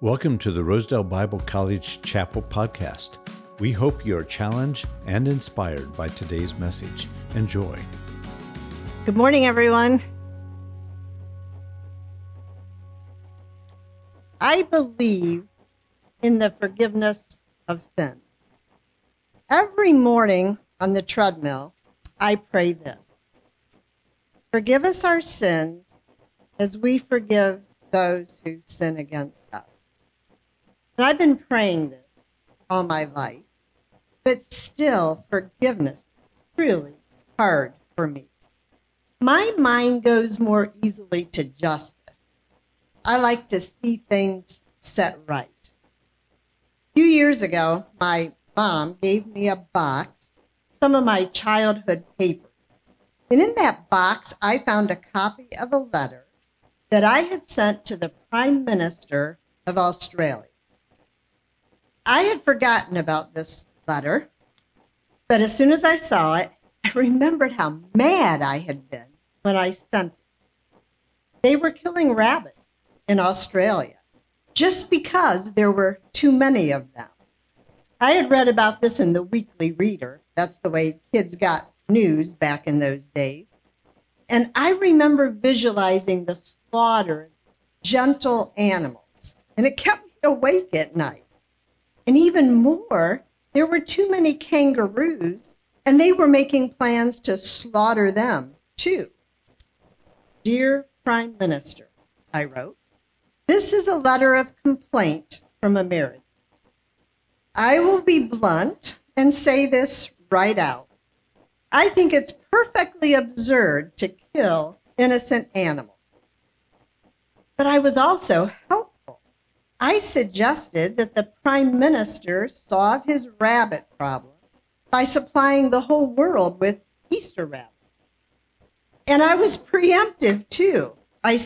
Welcome to the Rosedale Bible College Chapel Podcast. We hope you are challenged and inspired by today's message. Enjoy. Good morning, everyone. I believe in the forgiveness of sin. Every morning on the treadmill, I pray this: forgive us our sins as we forgive those who sin against us. And I've been praying this all my life, but still forgiveness is really hard for me. My mind goes more easily to justice. I like to see things set right. A few years ago, my mom gave me a box, some of my childhood papers. And in that box, I found a copy of a letter that I had sent to the Prime Minister of Australia. I had forgotten about this letter, but as soon as I saw it, I remembered how mad I had been when I sent it. They were killing rabbits in Australia just because there were too many of them. I had read about this in the Weekly Reader. That's the way kids got news back in those days. And I remember visualizing the slaughtered, gentle animals, and it kept me awake at night. And even more, there were too many kangaroos, and they were making plans to slaughter them, too. Dear Prime Minister, I wrote, this is a letter of complaint from America. I will be blunt and say this right out. I think it's perfectly absurd to kill innocent animals. But I was also helpful. I suggested that the Prime Minister solve his rabbit problem by supplying the whole world with Easter rabbits. And I was preemptive, too. I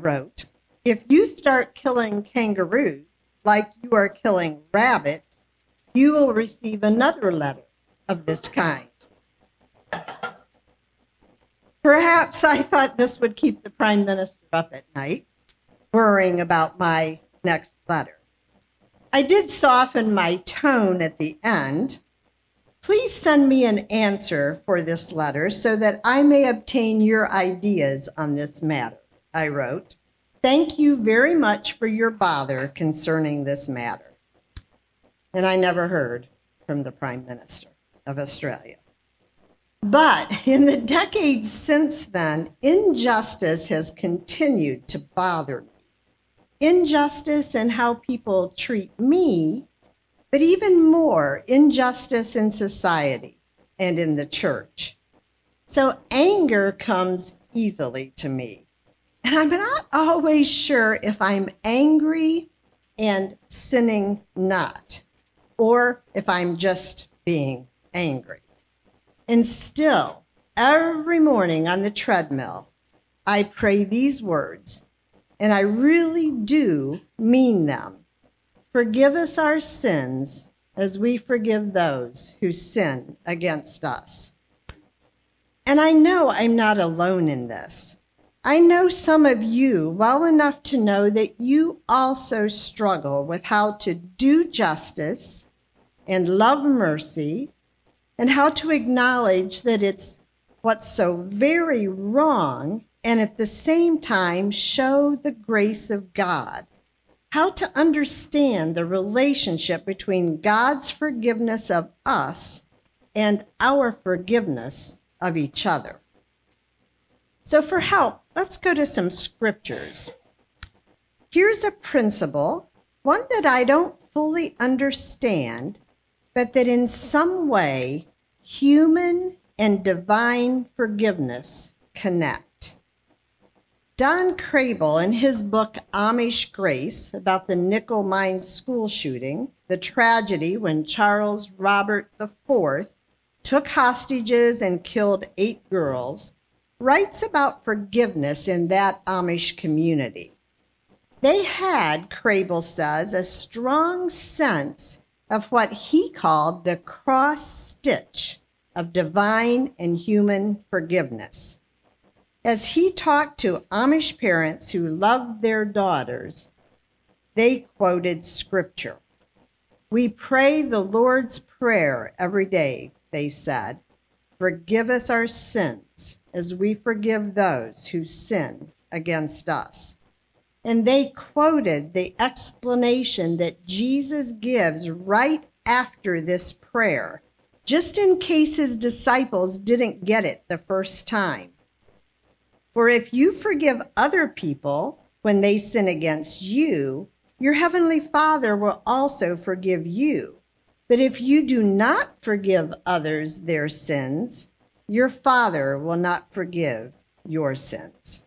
wrote, if you start killing kangaroos like you are killing rabbits, you will receive another letter of this kind. Perhaps I thought this would keep the Prime Minister up at night, worrying about my next letter. I did soften my tone at the end. Please send me an answer for this letter so that I may obtain your ideas on this matter, I wrote. Thank you very much for your bother concerning this matter. And I never heard from the Prime Minister of Australia. But in the decades since then, injustice has continued to bother me. Injustice in how people treat me, but even more, injustice in society and in the church. So anger comes easily to me. And I'm not always sure if I'm angry and sinning not, or if I'm just being angry. And still, every morning on the treadmill, I pray these words, and I really do mean them. Forgive us our sins as we forgive those who sin against us. And I know I'm not alone in this. I know some of you well enough to know that you also struggle with how to do justice and love mercy and how to acknowledge that it's what's so very wrong, and at the same time show the grace of God, how to understand the relationship between God's forgiveness of us and our forgiveness of each other. So for help, let's go to some scriptures. Here's a principle, one that I don't fully understand, but that in some way human and divine forgiveness connect. Don Kraybill, in his book Amish Grace, about the Nickel Mines school shooting, the tragedy when Charles Robert IV took hostages and killed 8 girls, writes about forgiveness in that Amish community. They had, Kraybill says, a strong sense of what he called the cross-stitch of divine and human forgiveness. As he talked to Amish parents who loved their daughters, They quoted scripture. We pray the Lord's Prayer every day, they said. Forgive us our sins as we forgive those who sin against us. And they quoted the explanation that Jesus gives right after this prayer, just in case his disciples didn't get it the first time. For if you forgive other people when they sin against you, your heavenly Father will also forgive you. But if you do not forgive others their sins, your Father will not forgive your sins.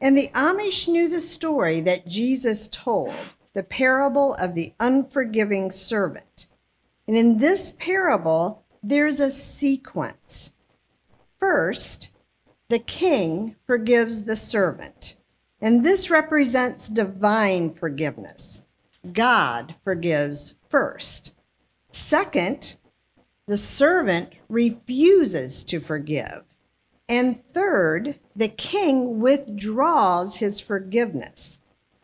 And the Amish knew the story that Jesus told, the parable of the unforgiving servant. And in this parable, there's a sequence. First, the king forgives the servant. And this represents divine forgiveness. God forgives first. Second, the servant refuses to forgive. And third, the king withdraws his forgiveness.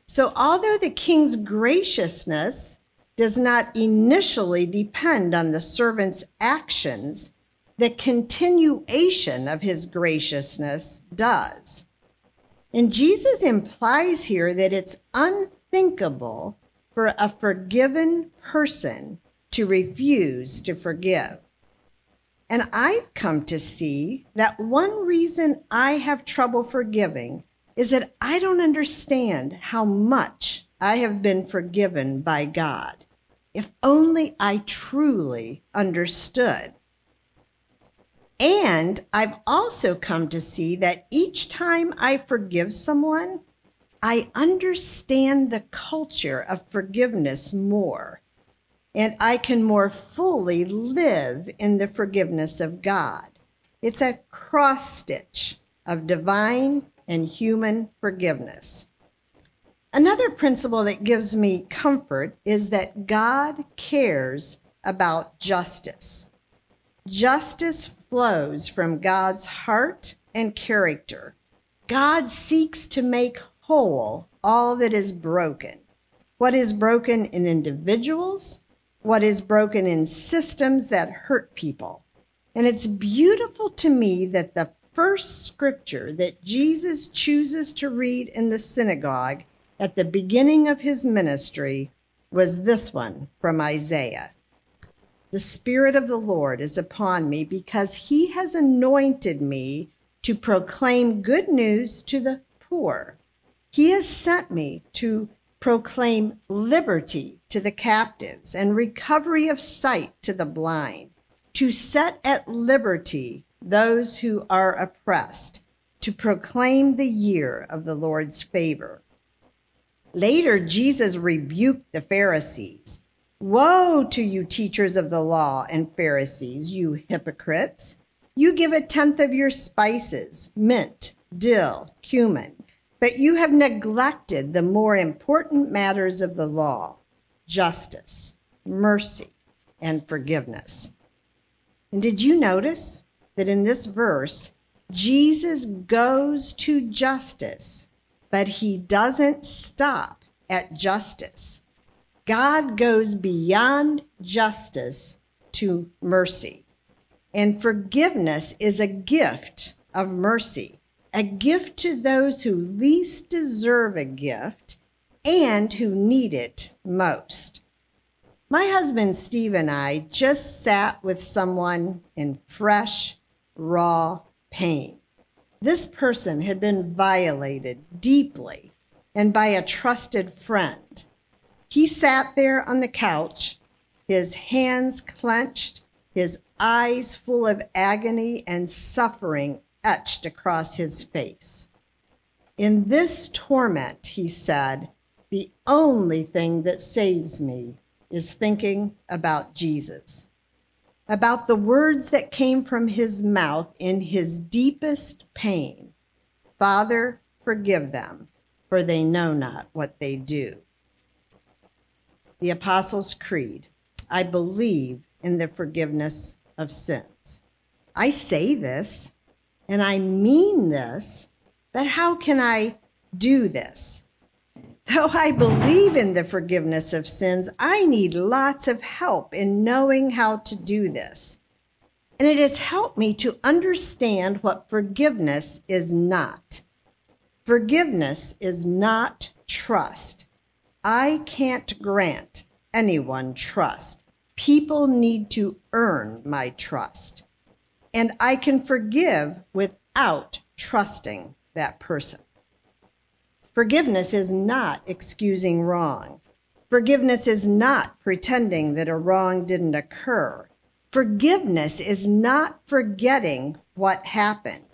So although the king's graciousness does not initially depend on the servant's actions, the continuation of his graciousness does. And Jesus implies here that it's unthinkable for a forgiven person to refuse to forgive. And I've come to see that one reason I have trouble forgiving is that I don't understand how much I have been forgiven by God. If only I truly understood. And I've also come to see that each time I forgive someone, I understand the culture of forgiveness more. And I can more fully live in the forgiveness of God. It's a cross-stitch of divine and human forgiveness. Another principle that gives me comfort is that God cares about justice. Justice flows from God's heart and character. God seeks to make whole all that is broken. What is broken in individuals, what is broken in systems that hurt people. And it's beautiful to me that the first scripture that Jesus chooses to read in the synagogue at the beginning of his ministry was this one from Isaiah. The Spirit of the Lord is upon me because he has anointed me to proclaim good news to the poor. He has sent me to proclaim liberty to the captives and recovery of sight to the blind, to set at liberty those who are oppressed, to proclaim the year of the Lord's favor. Later, Jesus rebuked the Pharisees. Woe to you, teachers of the law and Pharisees, you hypocrites! You give 1/10 of your spices, mint, dill, cumin, but you have neglected the more important matters of the law, justice, mercy, and forgiveness. And did you notice that in this verse, Jesus goes to justice, but he doesn't stop at justice. God goes beyond justice to mercy. And forgiveness is a gift of mercy. A gift to those who least deserve a gift and who need it most. My husband Steve and I just sat with someone in fresh, raw pain. This person had been violated deeply and by a trusted friend. He sat there on the couch, his hands clenched, his eyes full of agony and suffering etched across his face. In this torment, he said, the only thing that saves me is thinking about Jesus, about the words that came from his mouth in his deepest pain. Father, forgive them, for they know not what they do. The Apostles' Creed. I believe in the forgiveness of sins. I say this, and I mean this, but how can I do this? Though I believe in the forgiveness of sins, I need lots of help in knowing how to do this. And it has helped me to understand what forgiveness is not. Forgiveness is not trust. I can't grant anyone trust. People need to earn my trust. And I can forgive without trusting that person. Forgiveness is not excusing wrong. Forgiveness is not pretending that a wrong didn't occur. Forgiveness is not forgetting what happened.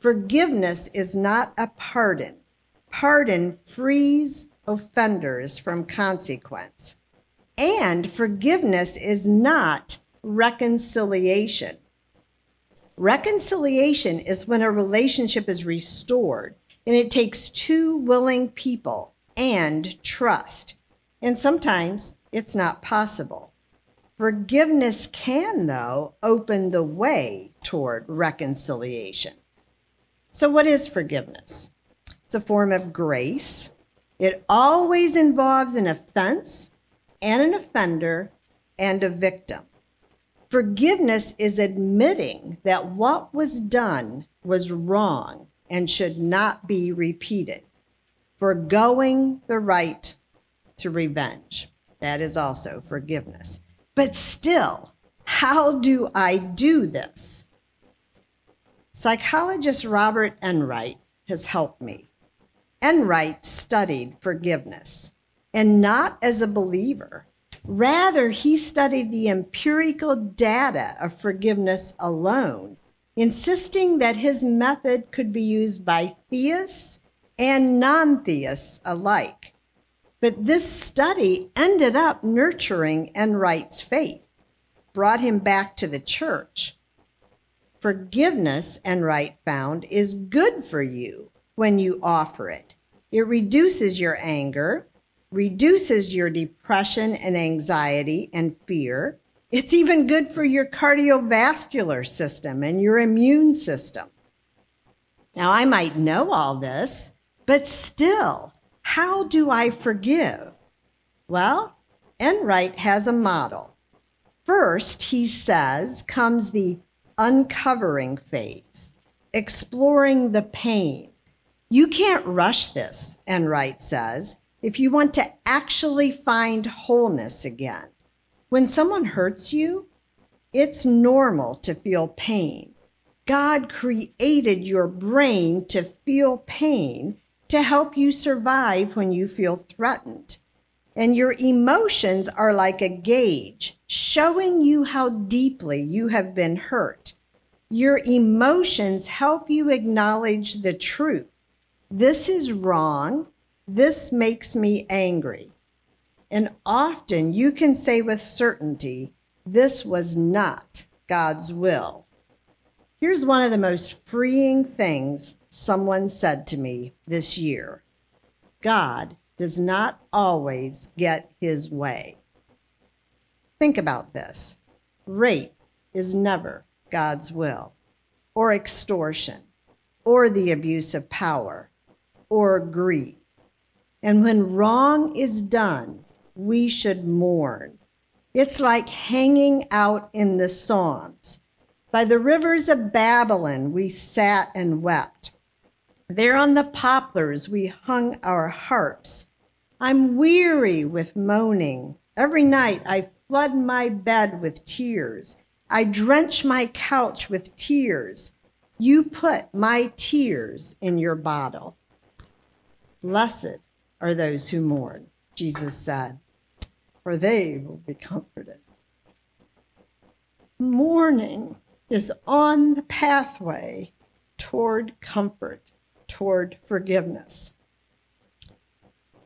Forgiveness is not a pardon. Pardon frees offenders from consequence. And forgiveness is not reconciliation. Reconciliation is when a relationship is restored, and it takes two willing people and trust. And sometimes it's not possible. Forgiveness can, though, open the way toward reconciliation. So what is forgiveness? It's a form of grace. It always involves an offense and an offender and a victim. Forgiveness is admitting that what was done was wrong and should not be repeated. Forgoing the right to revenge. That is also forgiveness. But still, how do I do this? Psychologist Robert Enright has helped me. Enright studied forgiveness, and not as a believer. Rather, he studied the empirical data of forgiveness alone, insisting that his method could be used by theists and non-theists alike. But this study ended up nurturing Enright's faith, brought him back to the church. Forgiveness, Enright found, is good for you when you offer it. It reduces your anger, reduces your depression and anxiety and fear. It's even good for your cardiovascular system and your immune system. Now, I might know all this, but still, how do I forgive? Well, Enright has a model. First, he says, comes the uncovering phase, exploring the pain. You can't rush this, Enright says, if you want to actually find wholeness again. When someone hurts you, it's normal to feel pain. God created your brain to feel pain to help you survive when you feel threatened. And your emotions are like a gauge showing you how deeply you have been hurt. Your emotions help you acknowledge the truth. This is wrong. This makes me angry. And often you can say with certainty, this was not God's will. Here's one of the most freeing things someone said to me this year. God does not always get his way. Think about this. Rape is never God's will, or extortion, or the abuse of power, or greed. And when wrong is done, we should mourn. It's like hanging out in the Psalms. By the rivers of Babylon, we sat and wept. There on the poplars, we hung our harps. I'm weary with moaning. Every night, I flood my bed with tears. I drench my couch with tears. You put my tears in your bottle. Blessed are those who mourn, Jesus said, for they will be comforted. Mourning is on the pathway toward comfort, toward forgiveness.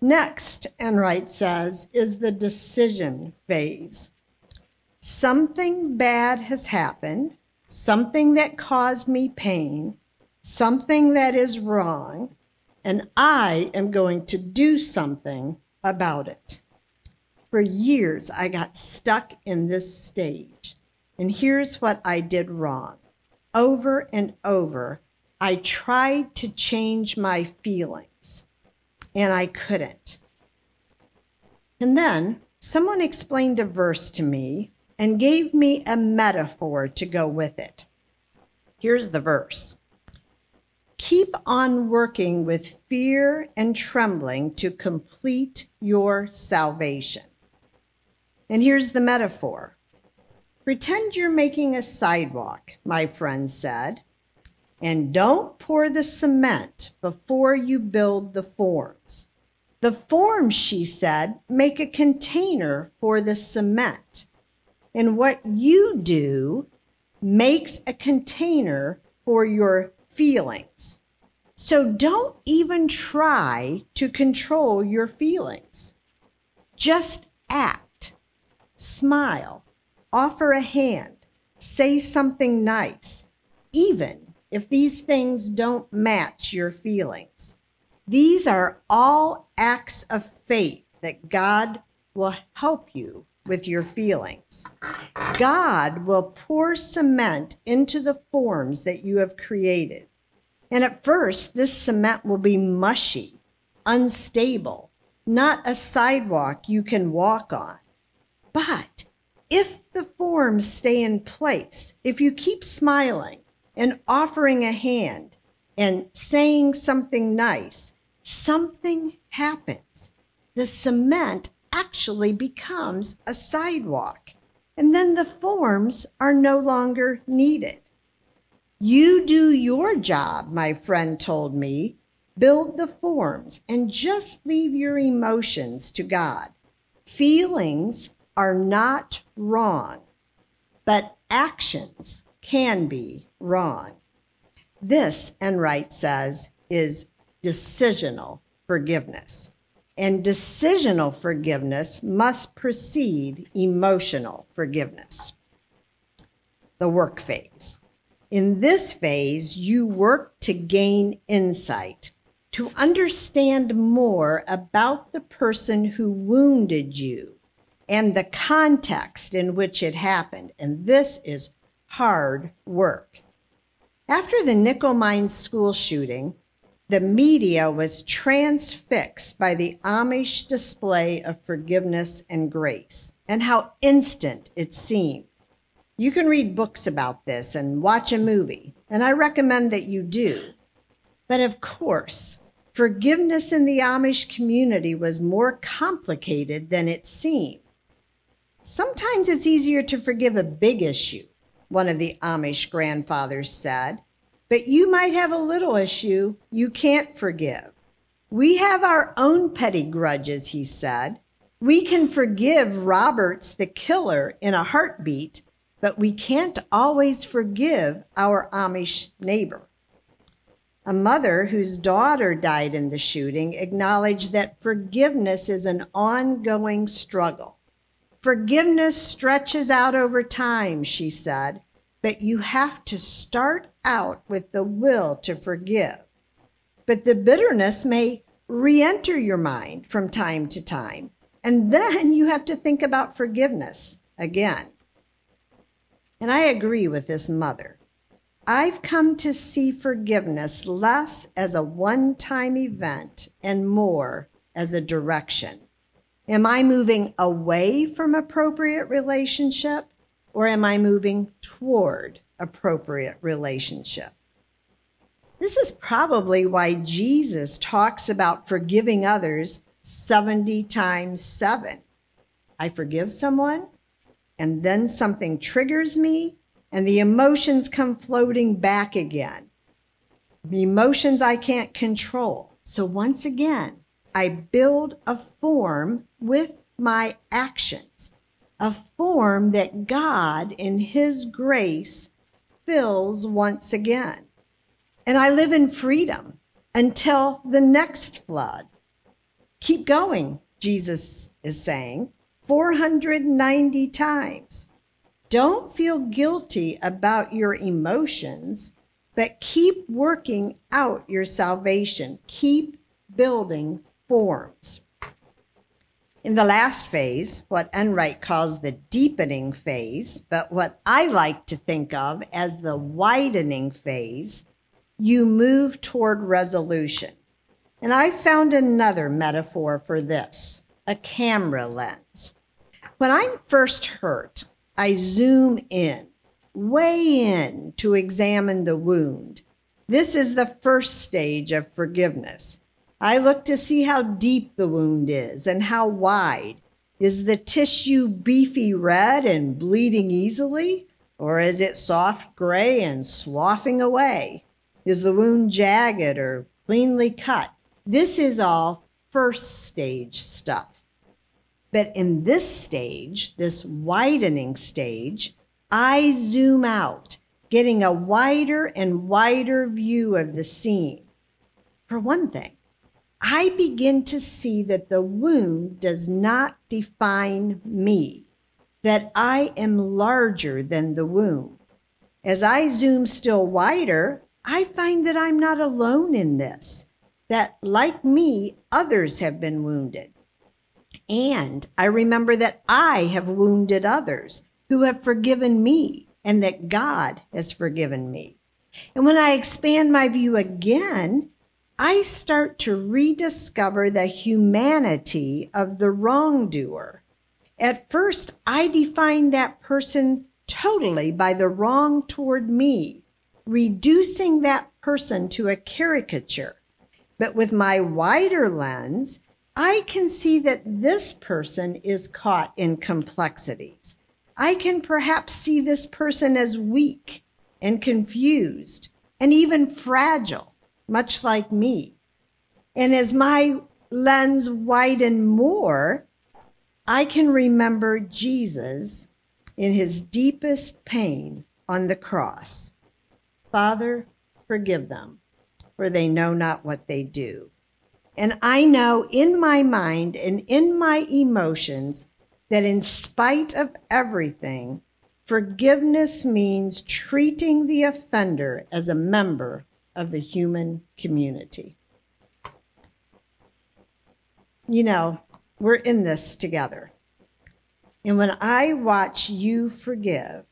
Next, Enright says, is the decision phase. Something bad has happened, something that caused me pain, something that is wrong, and I am going to do something about it. For years, I got stuck in this stage. And here's what I did wrong. Over and over, I tried to change my feelings, and I couldn't. And then someone explained a verse to me and gave me a metaphor to go with it. Here's the verse. Keep on working with fear and trembling to complete your salvation. And here's the metaphor. Pretend you're making a sidewalk, my friend said, and don't pour the cement before you build the forms. The forms, she said, make a container for the cement. And what you do makes a container for your feelings. So don't even try to control your feelings. Just act, smile, offer a hand, say something nice, even if these things don't match your feelings. These are all acts of faith that God will help you with your feelings. God will pour cement into the forms that you have created. And at first, this cement will be mushy, unstable, not a sidewalk you can walk on. But if the forms stay in place, if you keep smiling and offering a hand and saying something nice, something happens. The cement actually becomes a sidewalk, and then the forms are no longer needed. You do your job, my friend told me. Build the forms and just leave your emotions to God. Feelings are not wrong, but actions can be wrong. This, Enright says, is decisional forgiveness. And decisional forgiveness must precede emotional forgiveness. The work phase. In this phase, you work to gain insight, to understand more about the person who wounded you and the context in which it happened. And this is hard work. After the Nickel Mines school shooting, the media was transfixed by the Amish display of forgiveness and grace, and how instant it seemed. You can read books about this and watch a movie, and I recommend that you do. But of course, forgiveness in the Amish community was more complicated than it seemed. Sometimes it's easier to forgive a big issue, one of the Amish grandfathers said. But you might have a little issue you can't forgive. We have our own petty grudges, he said. We can forgive Roberts the killer in a heartbeat, but we can't always forgive our Amish neighbor. A mother whose daughter died in the shooting acknowledged that forgiveness is an ongoing struggle. Forgiveness stretches out over time, she said. But you have to start out with the will to forgive. But the bitterness may re-enter your mind from time to time, and then you have to think about forgiveness again. And I agree with this mother. I've come to see forgiveness less as a one-time event and more as a direction. Am I moving away from appropriate relationship? Or am I moving toward appropriate relationship? This is probably why Jesus talks about forgiving others 70 times 7. I forgive someone, and then something triggers me, and the emotions come floating back again. The emotions I can't control. So once again, I build a form with my actions. A form that God, in His grace, fills once again. And I live in freedom until the next flood. Keep going, Jesus is saying, 490 times. Don't feel guilty about your emotions, but keep working out your salvation. Keep building forms. In the last phase, what Enright calls the deepening phase, but what I like to think of as the widening phase, you move toward resolution. And I found another metaphor for this. a camera lens. When I'm first hurt, I zoom in, way in to examine the wound. This is the first stage of forgiveness. I look to see how deep the wound is and how wide. Is the tissue beefy red and bleeding easily, or is it soft gray and sloughing away? Is the wound jagged or cleanly cut? This is all first stage stuff. But in this stage, this widening stage, I zoom out, getting a wider and wider view of the scene. For one thing, I begin to see that the wound does not define me, that I am larger than the wound. As I zoom still wider, I find that I'm not alone in this, that like me, others have been wounded. And I remember that I have wounded others who have forgiven me and that God has forgiven me. And when I expand my view again, I start to rediscover the humanity of the wrongdoer. At first, I defined that person totally by the wrong toward me, reducing that person to a caricature. But with my wider lens, I can see that this person is caught in complexities. I can perhaps see this person as weak and confused and even fragile, much like me. And as my lens widens more, I can remember Jesus in his deepest pain on the cross. Father, forgive them, for they know not what they do. And I know in my mind and in my emotions that in spite of everything, forgiveness means treating the offender as a member of the human community. You know, we're in this together. And when I watch you forgive,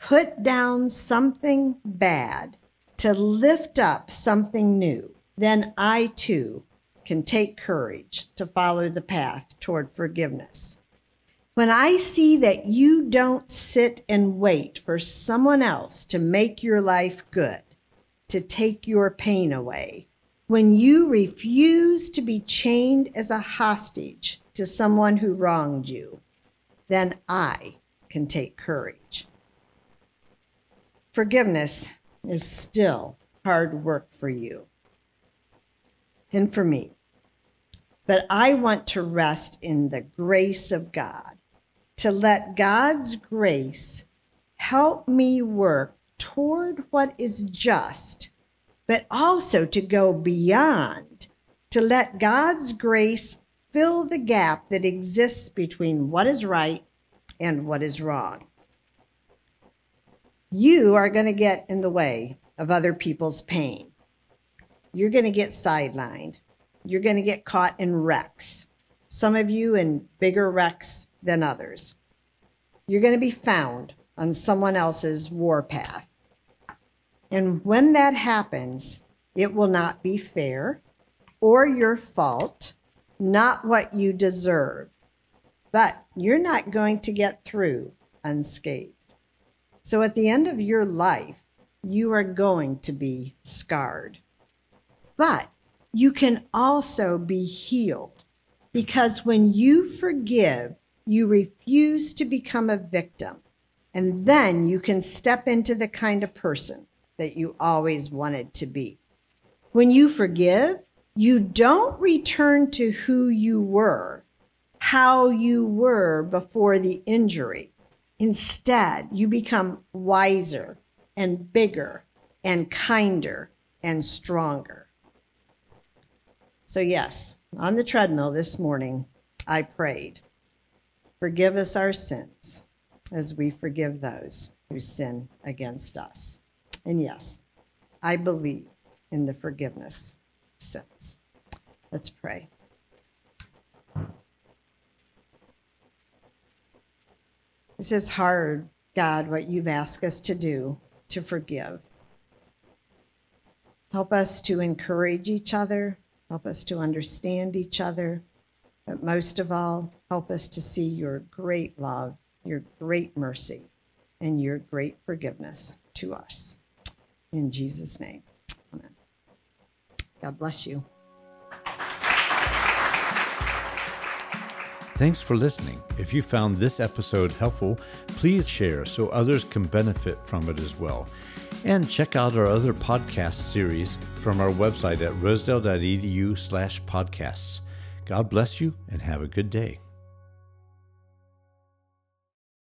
put down something bad to lift up something new, then I too can take courage to follow the path toward forgiveness. When I see that you don't sit and wait for someone else to make your life good, to take your pain away, when you refuse to be chained as a hostage to someone who wronged you, then I can take courage. Forgiveness is still hard work for you and for me, but I want to rest in the grace of God, to let God's grace help me work toward what is just, but also to go beyond, to let God's grace fill the gap that exists between what is right and what is wrong. You are going to get in the way of other people's pain. You're going to get sidelined. You're going to get caught in wrecks, some of you in bigger wrecks than others. You're going to be found on someone else's warpath. And when that happens, it will not be fair or your fault, not what you deserve. But you're not going to get through unscathed. So at the end of your life, you are going to be scarred. But you can also be healed, because when you forgive, you refuse to become a victim. And then you can step into the kind of person that you always wanted to be. When you forgive, you don't return to who you were, how you were before the injury. Instead, you become wiser and bigger and kinder and stronger. So yes, on the treadmill this morning, I prayed, forgive us our sins as we forgive those who sin against us. And yes, I believe in the forgiveness of sins. Let's pray. This is hard, God, what you've asked us to do, to forgive. Help us to encourage each other. Help us to understand each other. But most of all, help us to see your great love, your great mercy, and your great forgiveness to us. In Jesus' name, amen. God bless you. Thanks for listening. If you found this episode helpful, please share so others can benefit from it as well. And check out our other podcast series from our website at rosedale.edu/podcasts. God bless you and have a good day.